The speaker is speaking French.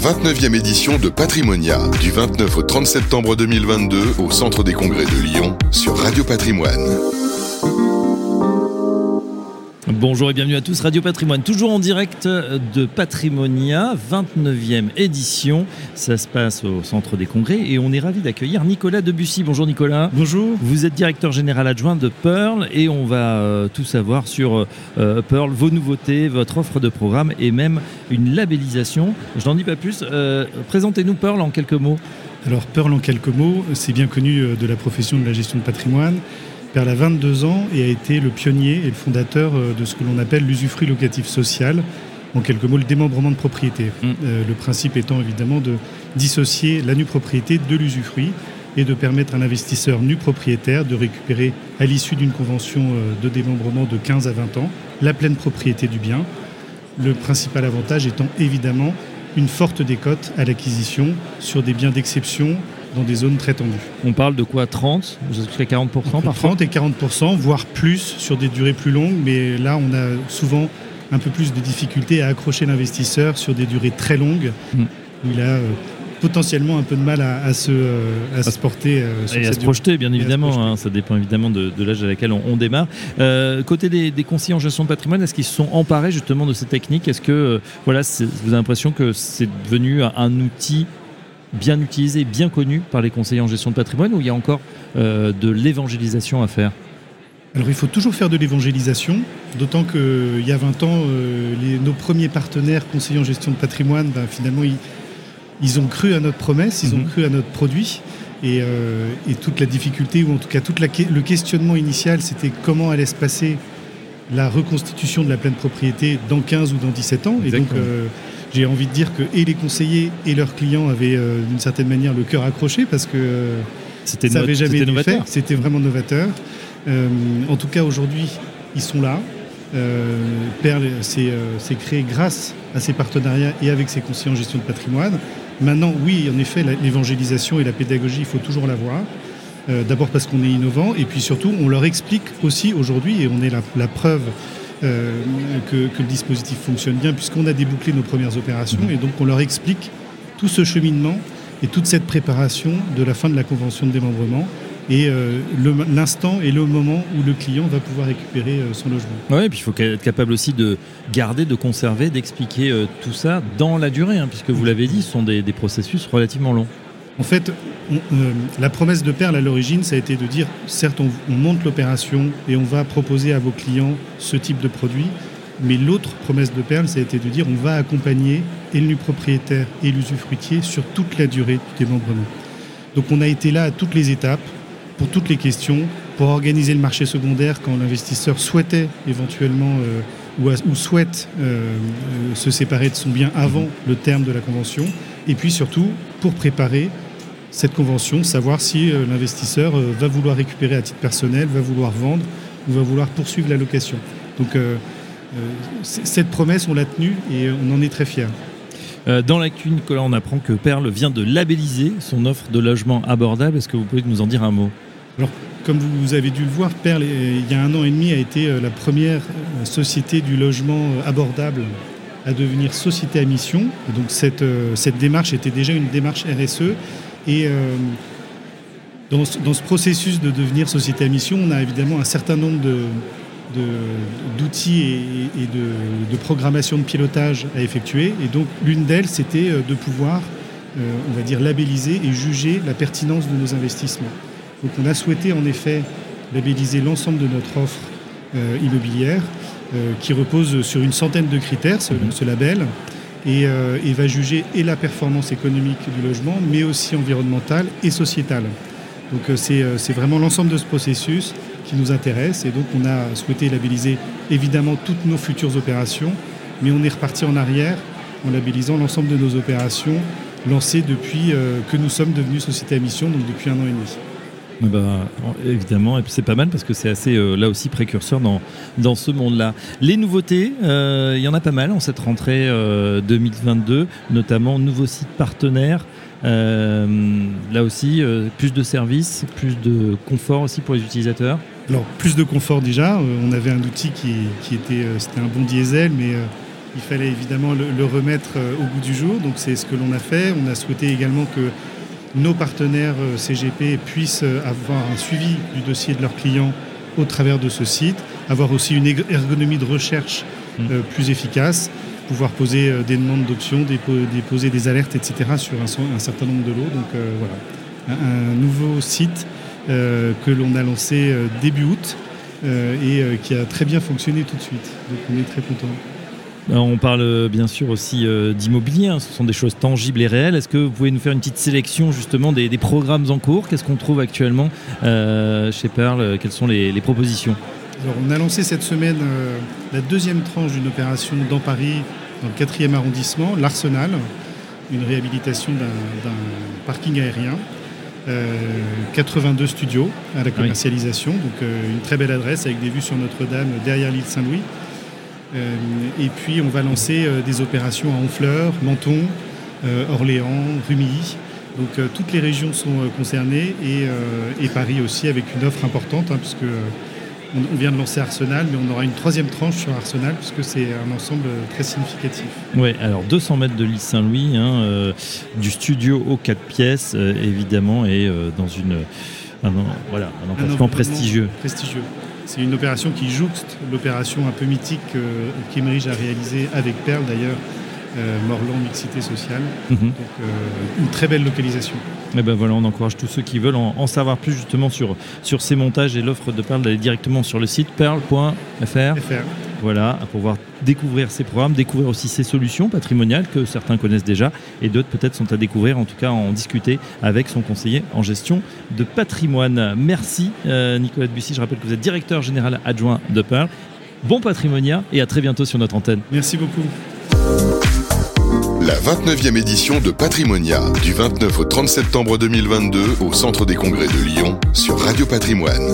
29e édition de Patrimonia, du 29 au 30 septembre 2022 au Centre des Congrès de Lyon sur Radio Patrimoine. Bonjour et bienvenue à tous, Radio Patrimoine, toujours en direct de Patrimonia, 29e édition, ça se passe au Centre des Congrès et on est ravis d'accueillir Nicolas Debussy. Bonjour Nicolas. Bonjour. Vous êtes directeur général adjoint de Pearl et on va tout savoir sur Pearl, vos nouveautés, votre offre de programme et même une labellisation. Je n'en dis pas plus, présentez-nous Pearl en quelques mots. Alors Pearl en quelques mots, c'est bien connu de la profession de la gestion de patrimoine. Pearl a 22 ans et a été le pionnier et le fondateur de ce que l'on appelle l'usufruit locatif social, en quelques mots le démembrement de propriété. Le principe étant évidemment de dissocier la nue-propriété de l'usufruit et de permettre à l'investisseur nu-propriétaire de récupérer, à l'issue d'une convention de démembrement de 15 à 20 ans, la pleine propriété du bien. Le principal avantage étant évidemment une forte décote à l'acquisition sur des biens d'exception dans des zones très tendues. On parle de quoi, 30 jusqu'à 40% parfois ? 30 et 40%, voire plus sur des durées plus longues, mais là on a souvent un peu plus de difficultés à accrocher l'investisseur sur des durées très longues. Il a potentiellement un peu de mal à se porter sur et à se projeter, bien évidemment. Ça dépend évidemment de l'âge à laquelle on démarre. Côté des conseillers en gestion de patrimoine, est-ce qu'ils se sont emparés justement de ces techniques ? Est-ce que vous avez l'impression que c'est devenu un outil bien utilisé, bien connu par les conseillers en gestion de patrimoine, ou il y a encore de l'évangélisation à faire ? Alors il faut toujours faire de l'évangélisation, d'autant qu'il y a 20 ans, nos premiers partenaires conseillers en gestion de patrimoine, finalement, ils ont cru à notre promesse, ils ont cru à notre produit, et toute la difficulté, ou en tout cas le questionnement initial, c'était comment allait se passer la reconstitution de la pleine propriété dans 15 ou dans 17 ans. Exactement. Et donc j'ai envie de dire que et les conseillers et leurs clients avaient d'une certaine manière le cœur accroché, parce que c'était ça n'avait jamais été fait, c'était vraiment novateur. En tout cas aujourd'hui ils sont là. Perle s'est créé grâce à ses partenariats et avec ses conseillers en gestion de patrimoine. Maintenant oui, en effet, l'évangélisation et la pédagogie, il faut toujours l'avoir. D'abord parce qu'on est innovant, et puis surtout on leur explique aussi aujourd'hui, et on est la preuve que le dispositif fonctionne bien, puisqu'on a débouclé nos premières opérations, et donc on leur explique tout ce cheminement et toute cette préparation de la fin de la convention de démembrement, et l'instant et le moment où le client va pouvoir récupérer son logement. Oui, et puis il faut être capable aussi de garder, de conserver, d'expliquer tout ça dans la durée, puisque vous l'avez dit, ce sont des processus relativement longs. En fait, la promesse de Perle à l'origine, ça a été de dire, certes, on monte l'opération et on va proposer à vos clients ce type de produit, mais l'autre promesse de Perle, ça a été de dire, on va accompagner et le nu-propriétaire et l'usufruitier sur toute la durée du démembrement. Donc on a été là à toutes les étapes, pour toutes les questions, pour organiser le marché secondaire quand l'investisseur souhaitait éventuellement ou souhaite se séparer de son bien avant le terme de la convention, et puis surtout pour préparer cette convention, savoir si l'investisseur va vouloir récupérer à titre personnel, va vouloir vendre ou va vouloir poursuivre la location. Donc cette promesse, on l'a tenue et on en est très fiers. Dans l'actu, Nicolas, on apprend que Perle vient de labelliser son offre de logement abordable. Est-ce que vous pouvez nous en dire un mot ? Alors, comme vous avez dû le voir, Perle, il y a 1 an et demi, a été la première société du logement abordable à devenir société à mission. Et donc cette démarche était déjà une démarche RSE. Et dans ce processus de devenir société à mission, on a évidemment un certain nombre d'outils et de programmation de pilotage à effectuer. Et donc l'une d'elles, c'était de pouvoir, on va dire, labelliser et juger la pertinence de nos investissements. Donc on a souhaité en effet labelliser l'ensemble de notre offre immobilière qui repose sur une centaine de critères, ce label. Et va juger et la performance économique du logement, mais aussi environnementale et sociétale. Donc c'est vraiment l'ensemble de ce processus qui nous intéresse, et donc on a souhaité labelliser évidemment toutes nos futures opérations, mais on est reparti en arrière en labellisant l'ensemble de nos opérations lancées depuis que nous sommes devenus société à mission, donc depuis 1 an et demi. Évidemment, et puis c'est pas mal parce que c'est assez là aussi précurseur dans ce monde-là. Les nouveautés, il y en a pas mal en cette rentrée 2022, notamment nouveaux sites partenaires, là aussi plus de services, plus de confort aussi pour les utilisateurs. Alors plus de confort déjà, on avait un outil qui était, c'était un bon diesel, mais il fallait évidemment le remettre au goût du jour. Donc c'est ce que l'on a fait. On a souhaité également que nos partenaires CGP puissent avoir un suivi du dossier de leurs clients au travers de ce site, avoir aussi une ergonomie de recherche plus efficace, pouvoir poser des demandes d'options, déposer des alertes, etc. sur un certain nombre de lots. Donc voilà, un nouveau site que l'on a lancé début août et qui a très bien fonctionné tout de suite. Donc on est très contents. Alors on parle bien sûr aussi d'immobilier, hein. Ce sont des choses tangibles et réelles. Est-ce que vous pouvez nous faire une petite sélection justement des programmes en cours ? Qu'est-ce qu'on trouve actuellement chez Pearl ? Quelles sont les propositions ? Alors, on a lancé cette semaine la deuxième tranche d'une opération dans Paris, dans le 4e arrondissement, l'Arsenal, une réhabilitation d'un parking aérien, 82 studios à la commercialisation, donc une très belle adresse avec des vues sur Notre-Dame derrière l'île Saint-Louis. Et puis on va lancer des opérations à Honfleur, Menton, Orléans, Rumilly. Donc toutes les régions sont concernées et Paris aussi, avec une offre importante, hein, puisque on vient de lancer Arsenal, mais on aura une troisième tranche sur Arsenal, puisque c'est un ensemble très significatif. Oui, alors 200 mètres de l'île Saint-Louis, hein, du studio aux 4 pièces, évidemment, et dans un emplacement prestigieux. C'est une opération qui jouxte l'opération un peu mythique qu'Emerige a réalisée avec Perle, d'ailleurs, Morlon Mixité Sociale. Donc une très belle localisation. Et ben voilà, on encourage tous ceux qui veulent en savoir plus justement sur ces montages et l'offre de Perle d'aller directement sur le site perle.fr. Voilà, pour pouvoir découvrir ces programmes, découvrir aussi ces solutions patrimoniales que certains connaissent déjà et d'autres peut-être sont à découvrir, en tout cas en discuter avec son conseiller en gestion de patrimoine. Merci Nicolas Debussy, je rappelle que vous êtes directeur général adjoint de Pearl. Bon Patrimonia et à très bientôt sur notre antenne. Merci beaucoup. La 29e édition de Patrimonia, du 29 au 30 septembre 2022 au Centre des Congrès de Lyon sur Radio Patrimoine.